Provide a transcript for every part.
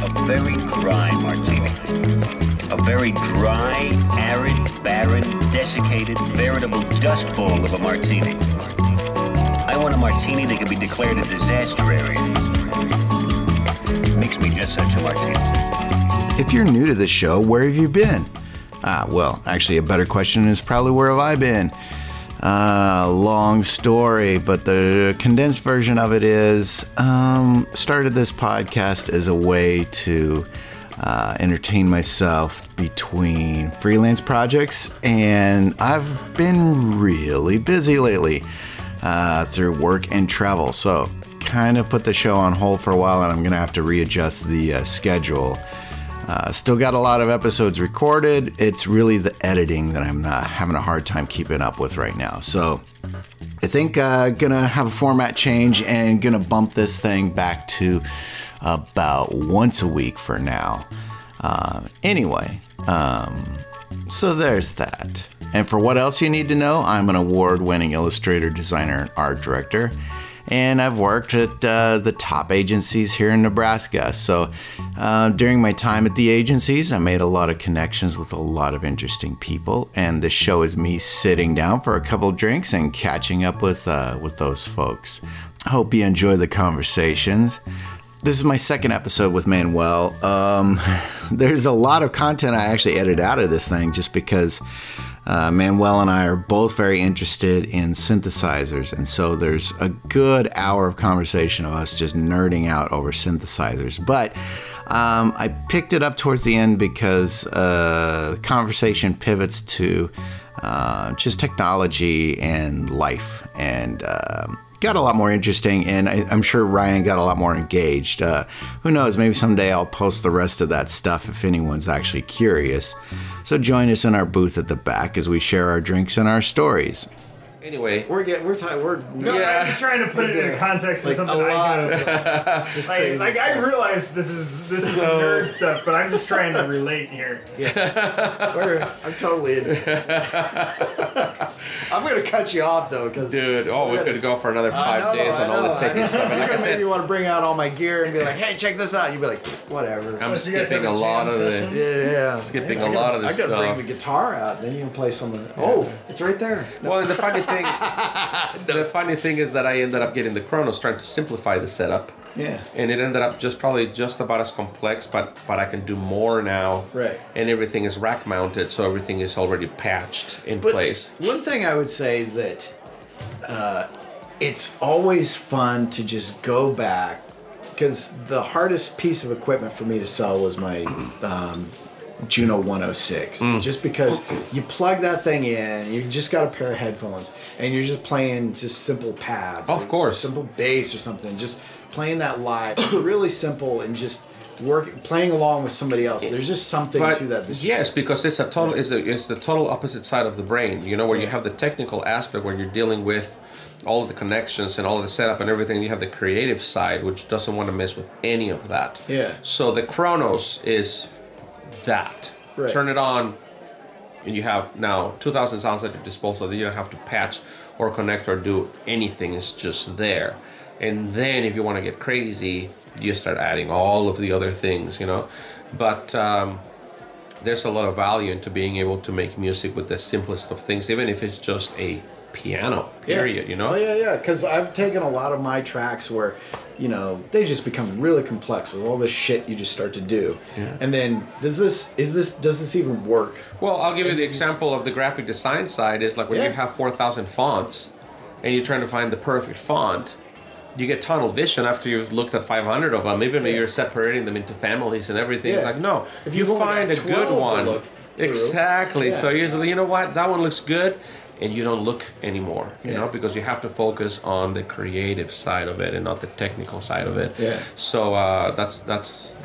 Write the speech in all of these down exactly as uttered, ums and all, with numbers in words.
A very dry martini. A very dry, arid, barren, desiccated, veritable dust bowl of a martini. I want a martini that can be declared a disaster area. It makes me just such a martini. If you're new to this show, where have you been? Ah, well, actually, a better question is probably where have I been? Uh, long story, but the condensed version of it is, um, started this podcast as a way to Uh, entertain myself between freelance projects, and I've been really busy lately uh, through work and travel, so kind of put the show on hold for a while, and I'm gonna have to readjust the uh, schedule. Uh, still got a lot of episodes recorded. It's really the editing that I'm not having a hard time keeping up with right now, so I think uh, gonna have a format change and gonna bump this thing back to about once a week for now. Uh, anyway, um, so there's that. And for what else you need to know, I'm an award-winning illustrator, designer, and art director. And I've worked at uh, the top agencies here in Nebraska. So uh, during my time at the agencies, I made a lot of connections with a lot of interesting people. And this show is me sitting down for a couple of drinks and catching up with, uh, with those folks. Hope you enjoy the conversations. This is my second episode with Manuel. Um, there's a lot of content I actually edited out of this thing just because uh, Manuel and I are both very interested in synthesizers. And so there's a good hour of conversation of us just nerding out over synthesizers. But um, I picked it up towards the end because uh, the conversation pivots to uh, just technology and life, and uh, got a lot more interesting, and I, I'm sure Ryan got a lot more engaged. Uh, who knows, maybe someday I'll post the rest of that stuff if anyone's actually curious. So join us in our booth at the back as we share our drinks and our stories. Anyway, we're getting, we're tired. We're no, yeah. I'm just trying to put we're it in the context like of something. A lot I got of just like, like I realize this is this is so nerd stuff, but I'm just trying to relate here. Yeah, we're, I'm totally into this. I'm gonna cut you off though, because dude, oh, we could go for another five know, days on all the techie stuff. And like I said, you want to bring out all my gear and be like, hey, check this out. You'd be like, whatever. I'm Plus, skipping a lot of session? the yeah, yeah. skipping hey, a gotta, lot of this stuff. I gotta stuff. bring the guitar out, then you can play some of it. Yeah. Oh, it's right there. No. Well, the funny. Thing, the funny thing is that I ended up getting the Kronos, trying to simplify the setup. Yeah. And it ended up just probably just about as complex, but but I can do more now. Right. And everything is rack mounted, so everything is already patched in but place. One thing I would say that uh, it's always fun to just go back, because the hardest piece of equipment for me to sell was my Um, Juno one oh six, mm. just because you plug that thing in, you just got a pair of headphones, and you're just playing just simple pads, of course, simple bass or something, just playing that live, really simple, and just work playing along with somebody else. There's just something but to that. Yes, just, because it's a total, it's, a, it's the total opposite side of the brain. You know, where you have the technical aspect, where you're dealing with all of the connections and all of the setup and everything. You have the creative side, which doesn't want to mess with any of that. Yeah. So the Kronos is that. Right. Turn it on, and you have now two thousand sounds at your disposal that you don't have to patch or connect or do anything. It's just there. And then if you want to get crazy, you start adding all of the other things, you know. But um, there's a lot of value into being able to make music with the simplest of things, even if it's just a piano, period, yeah. you know? Oh, yeah, yeah, because I've taken a lot of my tracks where, you know, they just become really complex with all this shit you just start to do. Yeah. And then, does this, is this, does this even work? Well, I'll give you the example of the graphic design side is like when yeah. you have four thousand fonts and you're trying to find the perfect font, you get tunnel vision after you've looked at five hundred of them, even yeah. if you're separating them into families and everything. Yeah. It's like, no, if you, you find a good one. Exactly. Yeah. So usually, you know what, that one looks good. And you don't look anymore, you yeah. know, because you have to focus on the creative side of it and not the technical side of it. Yeah. So uh, that's that's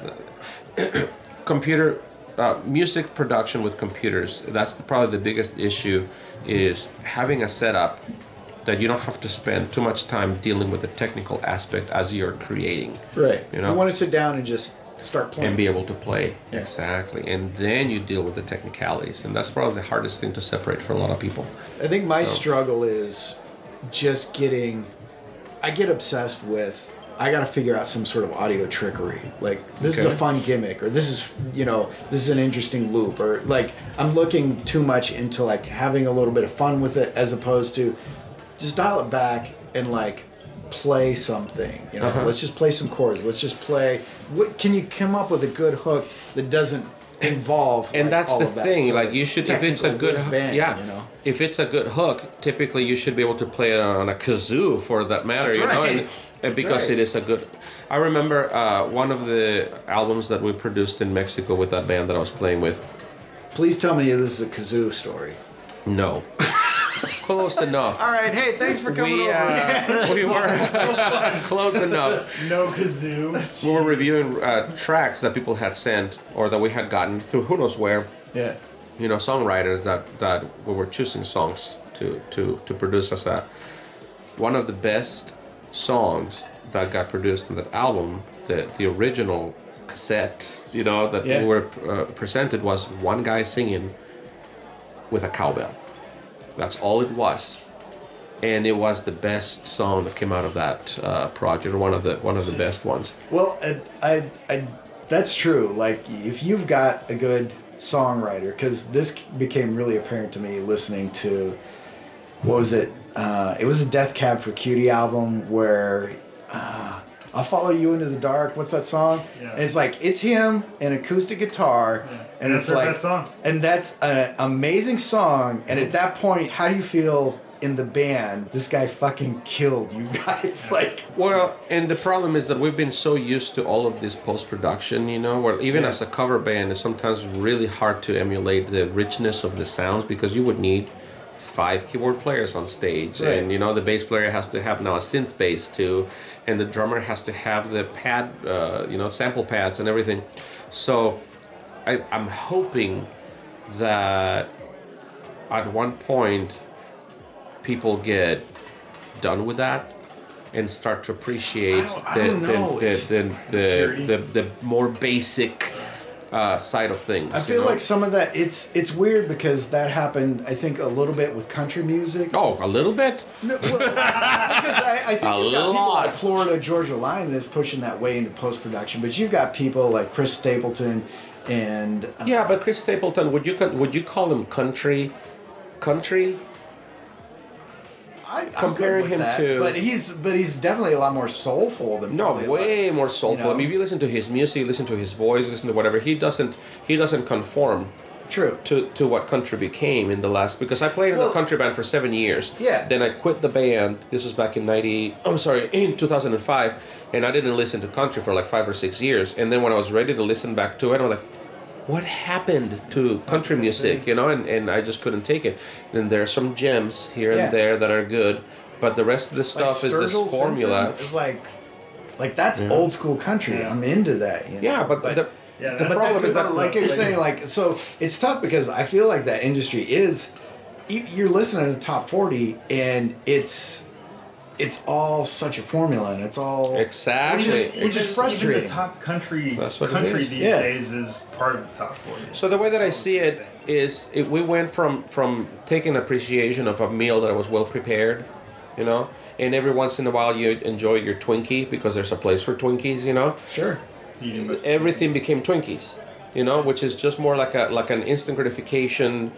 computer uh, music production with computers, that's the, probably the biggest issue, is having a setup that you don't have to spend too much time dealing with the technical aspect as you're creating. Right. You know? You want to sit down and just start playing. And be able to play. Yeah. Exactly. And then you deal with the technicalities. And that's probably the hardest thing to separate for a lot of people. I think my so. struggle is just getting... I get obsessed with... I got to figure out some sort of audio trickery. Like, this okay. is a fun gimmick, or this is, you know, this is an interesting loop, or like, I'm looking too much into like having a little bit of fun with it as opposed to just dial it back and like play something, you know, uh-huh. let's just play some chords. Let's just play. What, can you come up with a good hook that doesn't involve and like, that's all the of that thing. Like, you should, if it's a good band, yeah, you know? If it's a good hook, typically you should be able to play it on a kazoo for that matter, that's you right. know, and, and because right. it is a good. I remember uh, one of the albums that we produced in Mexico with that band that I was playing with. Please tell me this is a kazoo story. No. Close enough. All right. Hey, thanks for coming we, over. Uh, we were close enough. No kazoo. Jeez. We were reviewing uh, tracks that people had sent or that we had gotten through who knows where. Yeah. You know, songwriters that, that we were choosing songs to, to, to produce as that. One of the best songs that got produced in that album, the, the original cassette, you know, that yeah. we were uh, presented was one guy singing with a cowbell. That's all it was, and it was the best song that came out of that uh, project, or one of the one of the best ones. Well, I, I, I, that's true. Like, if you've got a good songwriter, because this became really apparent to me listening to, what was it? Uh, it was a Death Cab for Cutie album where uh, I'll Follow You Into the Dark. What's that song? Yeah. And it's like, it's him and acoustic guitar. Yeah. And that's it's like, best song. And that's an amazing song. And at that point, how do you feel in the band? This guy fucking killed you guys. Like, well, and the problem is that we've been so used to all of this post-production, you know, where even yeah. as a cover band, it's sometimes really hard to emulate the richness of the sounds because you would need five keyboard players on stage, right. and you know the bass player has to have now a synth bass too, and the drummer has to have the pad, uh, you know, sample pads and everything. So. I, I'm hoping that at one point people get done with that and start to appreciate the the, the, the, the, the the more basic uh, side of things. I feel you know? like some of that, it's it's weird because that happened, I think, a little bit with country music. Oh, a little bit? No, well, because I, I think a you've got people like Florida Georgia Line that's pushing that way into post-production, but you've got people like Chris Stapleton. And uh, yeah, but Chris Stapleton, would you would you call him country? Country. I compare him that, to, but he's but he's definitely a lot more soulful than no, way lot, more soulful. You know? I mean, if you listen to his music, listen to his voice, listen to whatever, he doesn't he doesn't conform. True. To to what country became in the last, because I played in well, a country band for seven years. Yeah. Then I quit the band. This was back in ninety. I'm sorry, in two thousand and five, and I didn't listen to country for like five or six years. And then when I was ready to listen back to it, I'm like, what happened to Sounds country music? Thing. You know, and, and I just couldn't take it. And there are some gems here yeah. and there that are good, but the rest of the stuff like is this formula. It's like, like that's yeah. old school country. Yeah. I'm into that. You know? Yeah, but. but the, Yeah, the problem is that, like you're saying, like so it's tough because I feel like that industry is, you're listening to top forty and it's, it's all such a formula and it's all exactly which is, which is frustrating. Even the top country country these yeah. days is part of the top forty. So the way that I see it is, it, we went from from taking appreciation of a meal that was well prepared, you know, and every once in a while you enjoy your Twinkie because there's a place for Twinkies, you know. Sure. Everything became Twinkies, you know, which is just more like a like an instant gratification.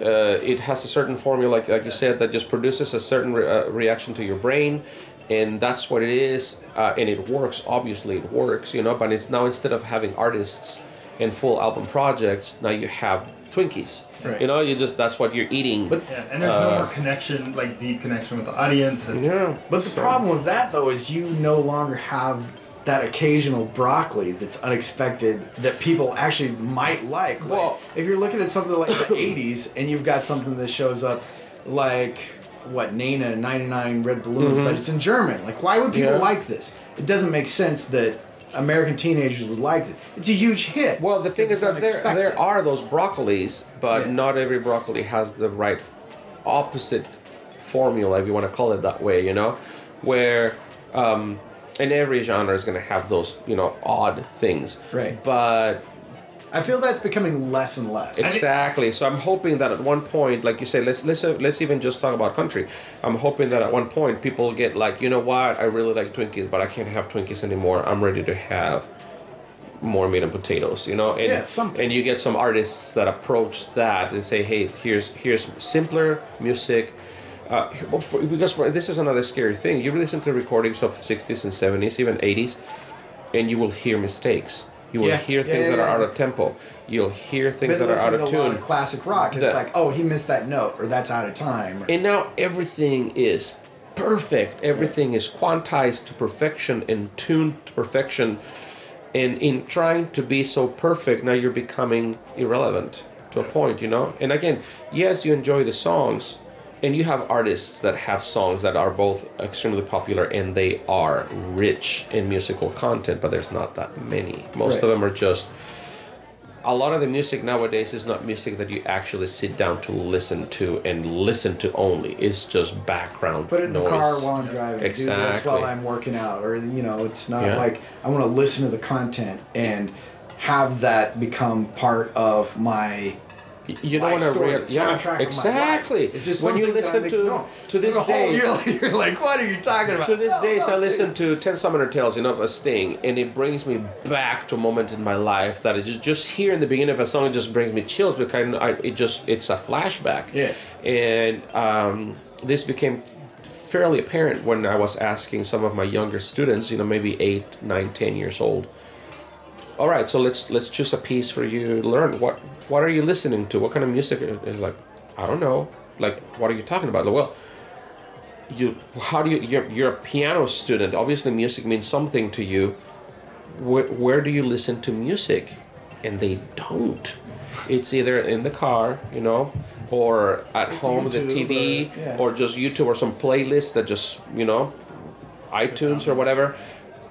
Uh, it has a certain formula, like like you said, that just produces a certain re- uh, reaction to your brain, and that's what it is. Uh, and it works. Obviously, it works, you know. But it's now, instead of having artists and full album projects, now you have Twinkies. Right. You know, you just that's what you're eating. But yeah, and there's uh, no more connection, like deep connection with the audience. And, yeah. But the so. problem with that though is you no longer have that occasional broccoli that's unexpected that people actually might like. Like, well, if you're looking at something like the eighties and you've got something that shows up like, what, Nena, ninety-nine Red Balloons, mm-hmm. but it's in German. Like, why would people yeah. like this? It doesn't make sense that American teenagers would like it. It's a huge hit. Well, the thing is that there, there are those broccolis, but yeah. not every broccoli has the right f- opposite formula, if you want to call it that way, you know, where, um, and every genre is going to have those, you know, odd things. Right. But I feel that's becoming less and less. Exactly. So I'm hoping that at one point, like you say, let's let's let's even just talk about country. I'm hoping that at one point people get like, you know what, I really like Twinkies, but I can't have Twinkies anymore. I'm ready to have more meat and potatoes, you know? And, yeah, something. And you get some artists that approach that and say, hey, here's here's simpler music. Uh, for, because for, this is another scary thing. You listen to recordings of the sixties and seventies, even eighties, and you will hear mistakes. You will yeah. hear things yeah, yeah, yeah. that are out of tempo. You'll hear things Been that are out of tune. A lot of classic rock, and the, it's like, oh, he missed that note, or that's out of time. Or, and now everything is perfect. Everything is quantized to perfection and tuned to perfection. And in trying to be so perfect, now you're becoming irrelevant to a point, you know? And again, yes, you enjoy the songs, and you have artists that have songs that are both extremely popular and they are rich in musical content, but there's not that many. Most right. of them are just... A lot of the music nowadays is not music that you actually sit down to listen to and listen to only. It's just background noise. Put it in noise. The car while I'm driving. Exactly. Do this while I'm working out. Or, you know, it's not yeah. like I want to listen to the content and have that become part of my... You don't want to read yeah, exactly. It's just when you listen to no, to this no, day, you're, you're like, what are you talking about? To this no, day, no, so no, I listen to Ten Summoner's Tales, you know, a Sting, and it brings me back to a moment in my life that it just just here in the beginning of a song, it just brings me chills because I, it just it's a flashback. Yeah. And um, this became fairly apparent when I was asking some of my younger students, you know, maybe eight, nine, ten years old. All right, so let's let's choose a piece for you to learn. What what are you listening to? What kind of music? Is like, I don't know. Like, what are you talking about? Like, well, you how do you you're, you're a piano student. Obviously, music means something to you. Where, where do you listen to music? And they don't. It's either in the car, you know, or at it's home YouTube, the T V, or, yeah. or just YouTube or some playlist that just you know, iTunes or whatever.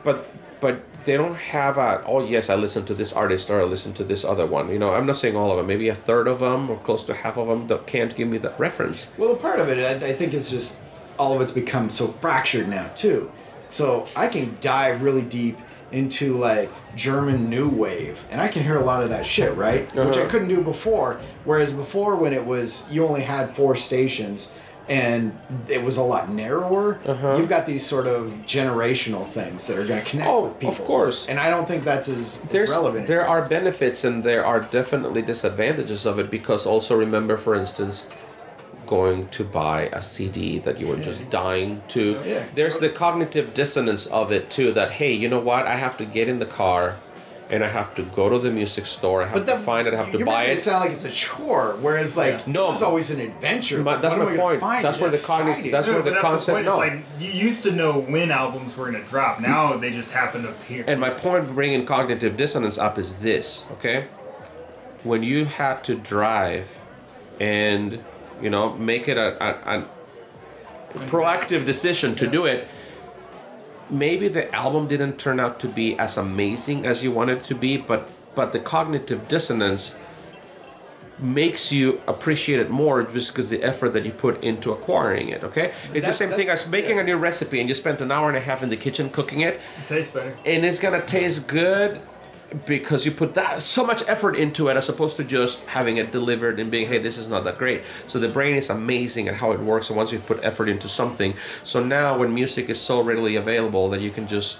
But but. They don't have a, oh, yes, I listen to this artist or I listen to this other one. You know, I'm not saying all of them. Maybe a third of them or close to half of them that can't give me that reference. Well, a part of it, I, I think it's just all of it's become so fractured now, too. So I can dive really deep into, like, German New Wave. And I can hear a lot of that shit, right? Uh-huh. Which I couldn't do before. Whereas before when it was, you only had four stations and it was a lot narrower. Uh-huh. You've got these sort of generational things that are going to connect oh, with people. Of course. And I don't think that's as, as relevant. There anymore. Are benefits and there are definitely disadvantages of it because also remember, for instance, going to buy a C D that you were just dying to. Yeah. There's the cognitive dissonance of it too that, hey, you know what? I have to get in the car and I have to go to the music store. I have that, to find it. I have to buy it. It sounds like it's a chore, whereas like no, it's always an adventure. My, that's what my point. That's where, cognitive, that's where no, the that's where the concept. No, like you used to know when albums were going to drop. Now they just happen to appear. And my point bringing cognitive dissonance up is this, okay? When you had to drive, and you know, make it a, a, a proactive decision to yeah. do it. Maybe the album didn't turn out to be as amazing as you wanted it to be, but but the cognitive dissonance makes you appreciate it more just because the effort that you put into acquiring it, okay? But it's that, the same thing as making yeah. a new recipe and you spent an hour and a half in the kitchen cooking it. It tastes better. And it's going to taste good because you put that so much effort into it as opposed to just having it delivered and being, hey, this is not that great. So the brain is amazing at how it works, and once you've put effort into something. So now when music is so readily available that you can just,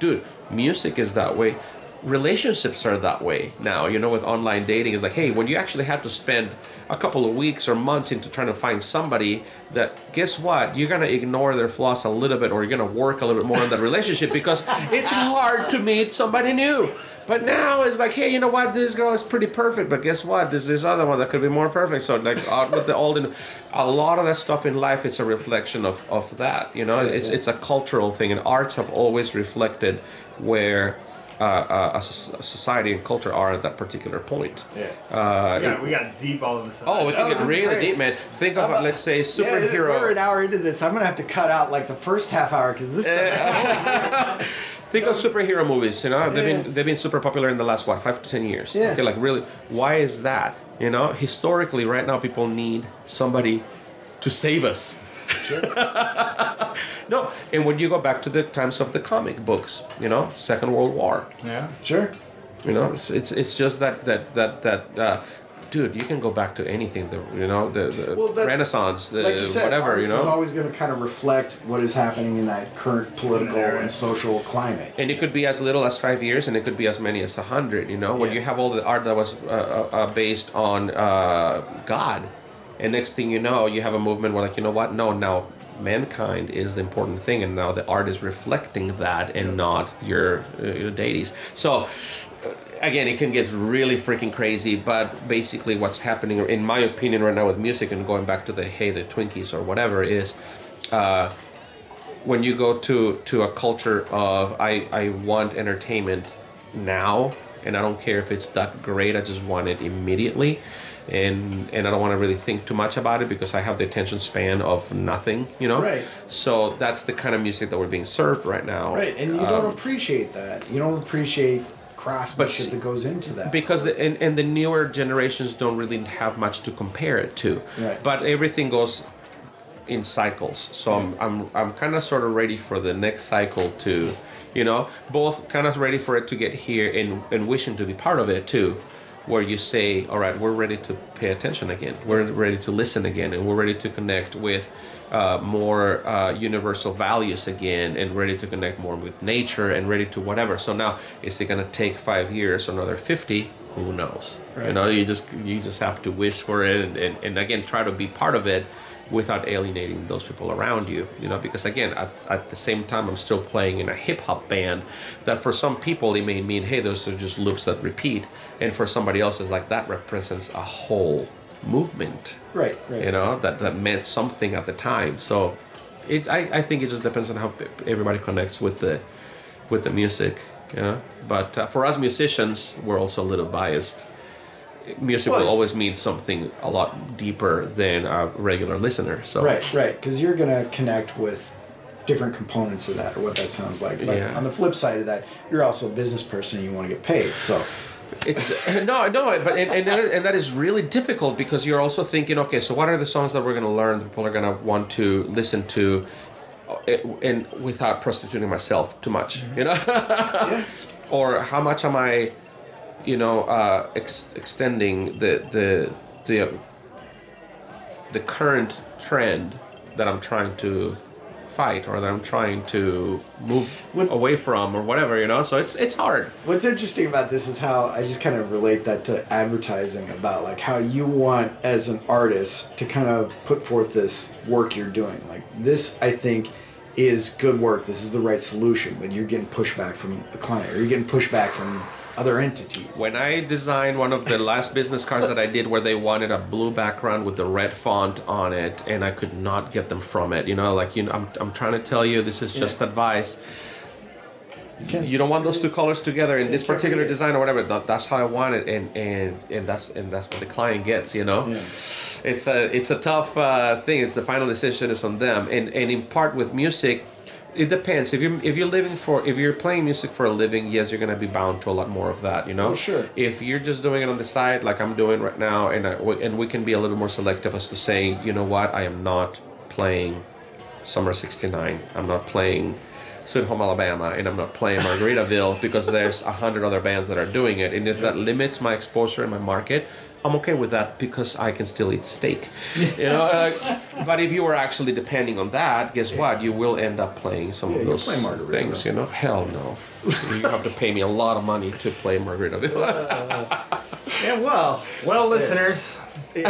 dude, music is that way. Relationships are that way now, you know, with online dating. It's like, hey, when you actually have to spend a couple of weeks or months into trying to find somebody that, guess what, you're going to ignore their flaws a little bit or you're going to work a little bit more on that relationship because it's hard to meet somebody new. But now it's like, hey, you know what? This girl is pretty perfect, but guess what? There's this other one that could be more perfect. So like out with the old, and a lot of that stuff in life is a reflection of, of that. You know, it's it's a cultural thing, and arts have always reflected where uh, uh, a society and culture are at that particular point. Yeah, uh, yeah, we got deep all of a sudden. Oh, we can oh, get really great. deep, man. Think of, uh, let's say, superhero. Yeah, we're an hour into this. I'm gonna have to cut out like the first half hour because this. Uh, Think of superhero movies, you know, yeah. they've been they've been super popular in the last what five to ten years. Yeah. Okay, like really, why is that? You know, historically, right now, people need somebody to save us. Sure. No, and when you go back to the times of the comic books, you know, Second World War. Yeah, sure. You know, it's it's, it's just that that that that. Uh, Dude, you can go back to anything, the, you know, the, the well, that, Renaissance, the, like you said, whatever, you know. It's always going to kind of reflect what is happening in that current political and social climate. And it could be as little as five years, and it could be as many as a hundred, you know. When yeah. you have all the art that was uh, uh, based on uh, God, and next thing you know, you have a movement where, like, you know what? No, now mankind is the important thing, and now the art is reflecting that and not your, uh, your deities. So... Again, it can get really freaking crazy, but basically what's happening, in my opinion, right now with music, and going back to the, hey, the Twinkies or whatever, is uh, when you go to, to a culture of, I, I want entertainment now, and I don't care if it's that great, I just want it immediately, and and I don't want to really think too much about it because I have the attention span of nothing, you know? Right. So that's the kind of music that we're being served right now. Right, and you um, don't appreciate that. You don't appreciate... But that goes into that because the, and, and the newer generations don't really have much to compare it to, right. But everything goes in cycles. So yeah. I'm I'm I'm kind of sort of ready for the next cycle to, you know, both kind of ready for it to get here and and wishing to be part of it too, where you say, all right, we're ready to pay attention again, we're ready to listen again, and we're ready to connect with. Uh, more uh, universal values again, and ready to connect more with nature, and ready to whatever. So now, is it gonna take five years or another fifty? Who knows? Right. You know, you just you just have to wish for it, and, and, and again try to be part of it without alienating those people around you. You know, because again, at, at the same time, I'm still playing in a hip hop band that for some people it may mean, hey, those are just loops that repeat, and for somebody else, it's like that represents a whole. Movement, right, right, you know, that that meant something at the time. So, it I, I think it just depends on how everybody connects with the with the music, you know. But uh, for us musicians, we're also a little biased. Music well, will always mean something a lot deeper than a regular listener. So right, right, because you're gonna connect with different components of that or what that sounds like. But yeah. on the flip side of that, you're also a business person and you want to get paid. So. It's no, no, but and, and and that is really difficult because you're also thinking, okay, so what are the songs that we're going to learn that people are going to want to listen to, and without prostituting myself too much, mm-hmm. you know, yeah. or how much am I, you know, uh, ex- extending the the the uh, the current trend that I'm trying to fight or that I'm trying to move what, away from or whatever, you know, so it's it's hard. What's interesting about this is how I just kind of relate that to advertising about like how you want as an artist to kind of put forth this work you're doing. Like this, I think, is good work. This is the right solution, but you're getting pushback from a client or you're getting pushback from other entities. When I designed one of the last business cards that I did where they wanted a blue background with the red font on it and I could not get them from it, you know, like, you know, I'm I'm trying to tell you this is just yeah. advice. You, you don't want those two colors together in this particular design or whatever. That, that's how I want it, and, and, and that's and that's what the client gets, you know. Yeah. It's a it's a tough uh, thing. It's the final decision is on them, and and in part with music. It depends. If you if you're living for if you're playing music for a living, yes, you're gonna be bound to a lot more of that, you know. Oh, sure. If you're just doing it on the side, like I'm doing right now, and I, and we can be a little more selective as to saying, you know what, I am not playing Summer sixty-nine. I'm not playing Sweet Home Alabama, and I'm not playing Margaritaville because there's a hundred other bands that are doing it, and if that limits my exposure in my market. I'm okay with that because I can still eat steak, you know. Uh, but if you were actually depending on that, guess yeah. what? You will end up playing some yeah, of those things, you know. Hell no, you have to pay me a lot of money to play Margaritaville. uh, yeah, well, well, listeners, yeah.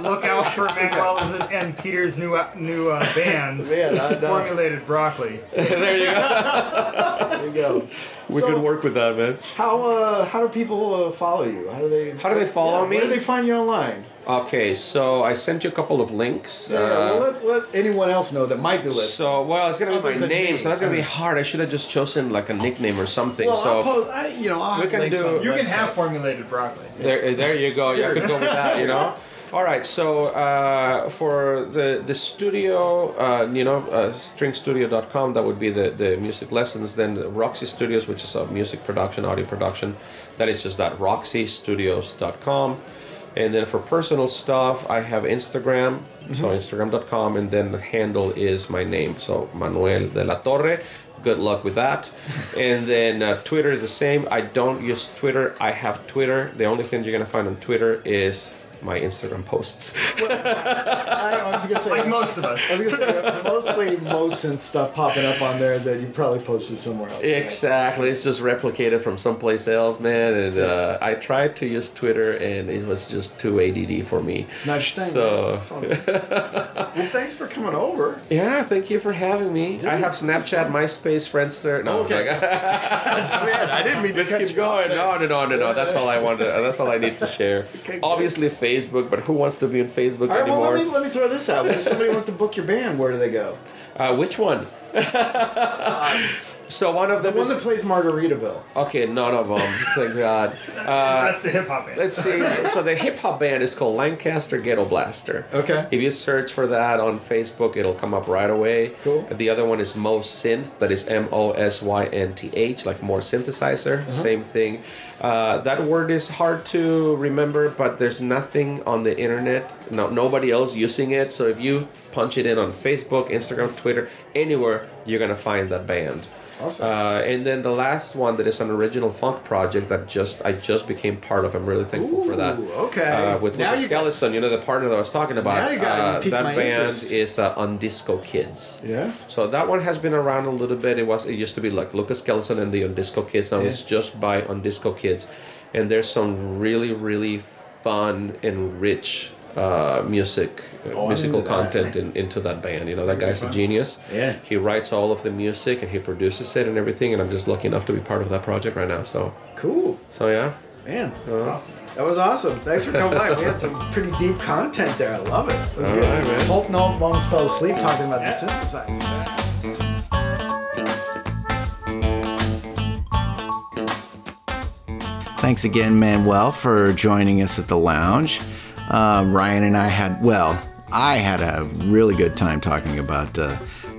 look, look out for Manuel's and Peter's new new uh, bands, yeah, no, no. Formulated Broccoli. There you go. There you go. We so, could work with that, man. How uh, how do people uh, follow you? How do they how do they follow yeah, me? Where do they find you online? Okay, so I sent you a couple of links. Yeah, uh, well, let, let anyone else know that might be listening. So, well, it's gonna Other be my name, name, so that's gonna be hard. I should have just chosen like a nickname or something. Well, so I'll post, I, you know, I'll we have can links do. On the you website. Can have Formulated Broccoli. There, there you go. Yeah, I could go with that, you know. All right, so uh, for the the studio, uh, you know, uh, string studio dot com, that would be the, the music lessons. Then the Roxy Studios, which is a music production, audio production, that is just that, Roxy Studios dot com. And then for personal stuff, I have Instagram, mm-hmm. so Instagram dot com, and then the handle is my name, so Manuel de la Torre. Good luck with that. And then uh, Twitter is the same. I don't use Twitter. I have Twitter. The only thing you're going to find on Twitter is my Instagram posts. Well, I, I was gonna say, like most of us. I was going to say, mostly Mo Synth stuff popping up on there that you probably posted somewhere else. Exactly. Right? It's just replicated from someplace else, man. And yeah. uh, I tried to use Twitter, and it was just too A D D for me. It's not your thing. So. Well, thanks for coming over. Yeah, thank you for having me. Dude, I have Snapchat, MySpace, Friendster. No, okay. Like, man, I didn't mean to Let's keep going. No, no, no, no, no. That's all I wanted. That's all I need to share. Okay, obviously, Facebook. Facebook, but who wants to be on Facebook right, anymore? Well, let me, let me throw this out. If somebody wants to book your band, where do they go? Uh, which one? uh, so one of them the one is... that plays Margaritaville. Okay, none of them. Thank God. Uh, That's the hip-hop band. Let's see. So the hip-hop band is called Lancaster Ghetto Blaster. Okay. If you search for that on Facebook, it'll come up right away. Cool. The other one is Mo Synth. That is M O S Y N T H, like more synthesizer. Uh-huh. Same thing. Uh, that word is hard to remember, but there's nothing on the internet, no, nobody else using it. So if you punch it in on Facebook, Instagram, Twitter, anywhere, you're going to find that band. Awesome. Uh, and then the last one that is an original funk project that just I just became part of. I'm really thankful Ooh, for that. Okay. Uh, with now Lucas Kellison, you know, the partner that I was talking about. Now you got uh, that band interest. is uh, On Disco Kids. Yeah. So that one has been around a little bit. It was it used to be like Lucas Kellison and the On Disco Kids. Now yeah. it's just by On Disco Kids, and there's some really really fun and rich. Uh, music, oh, musical content in, into that band. You know, that guy's a genius. Yeah. He writes all of the music and he produces it and everything, and I'm just lucky enough to be part of that project right now. So cool. So yeah. Man, uh, awesome. That was awesome. Thanks for coming by. We had some pretty deep content there. I love it. It was all good. Right, man. Hope no moms fell asleep talking about yeah. the synthesizer. Thanks again, Manuel, for joining us at the lounge. Uh, Ryan and I had, well, I had a really good time talking about uh,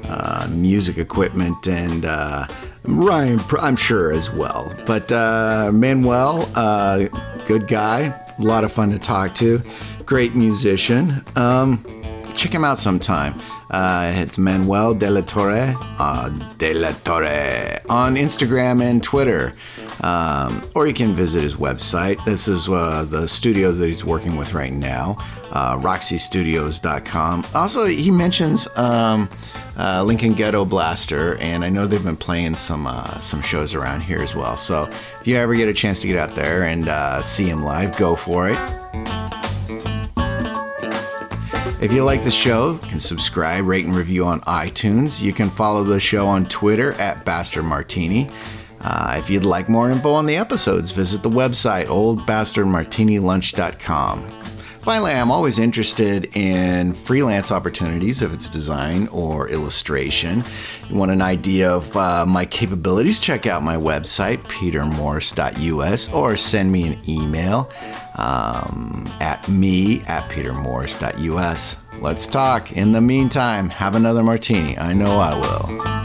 uh, music equipment, and uh, Ryan, I'm sure, as well. But uh, Manuel, uh, good guy, a lot of fun to talk to, great musician. Um, check him out sometime. Uh, it's Manuel de la Torre, uh, de la Torre, on Instagram and Twitter. Um, or you can visit his website. This is uh, the studios that he's working with right now, uh, Roxy Studios dot com. Also, he mentions um, uh, Lincoln Ghetto Blaster, and I know they've been playing some uh, some shows around here as well. So if you ever get a chance to get out there and uh, see him live, go for it. If you like the show, you can subscribe, rate, and review on iTunes. You can follow the show on Twitter at Bastard Martini. Uh, if you'd like more info on the episodes, visit the website, old bastard martini lunch dot com. Finally, I'm always interested in freelance opportunities, if it's design or illustration. You want an idea of uh, my capabilities? Check out my website, peter morse dot u s, or send me an email um, at me at peter morse dot u s. Let's talk. In the meantime, have another martini. I know I will.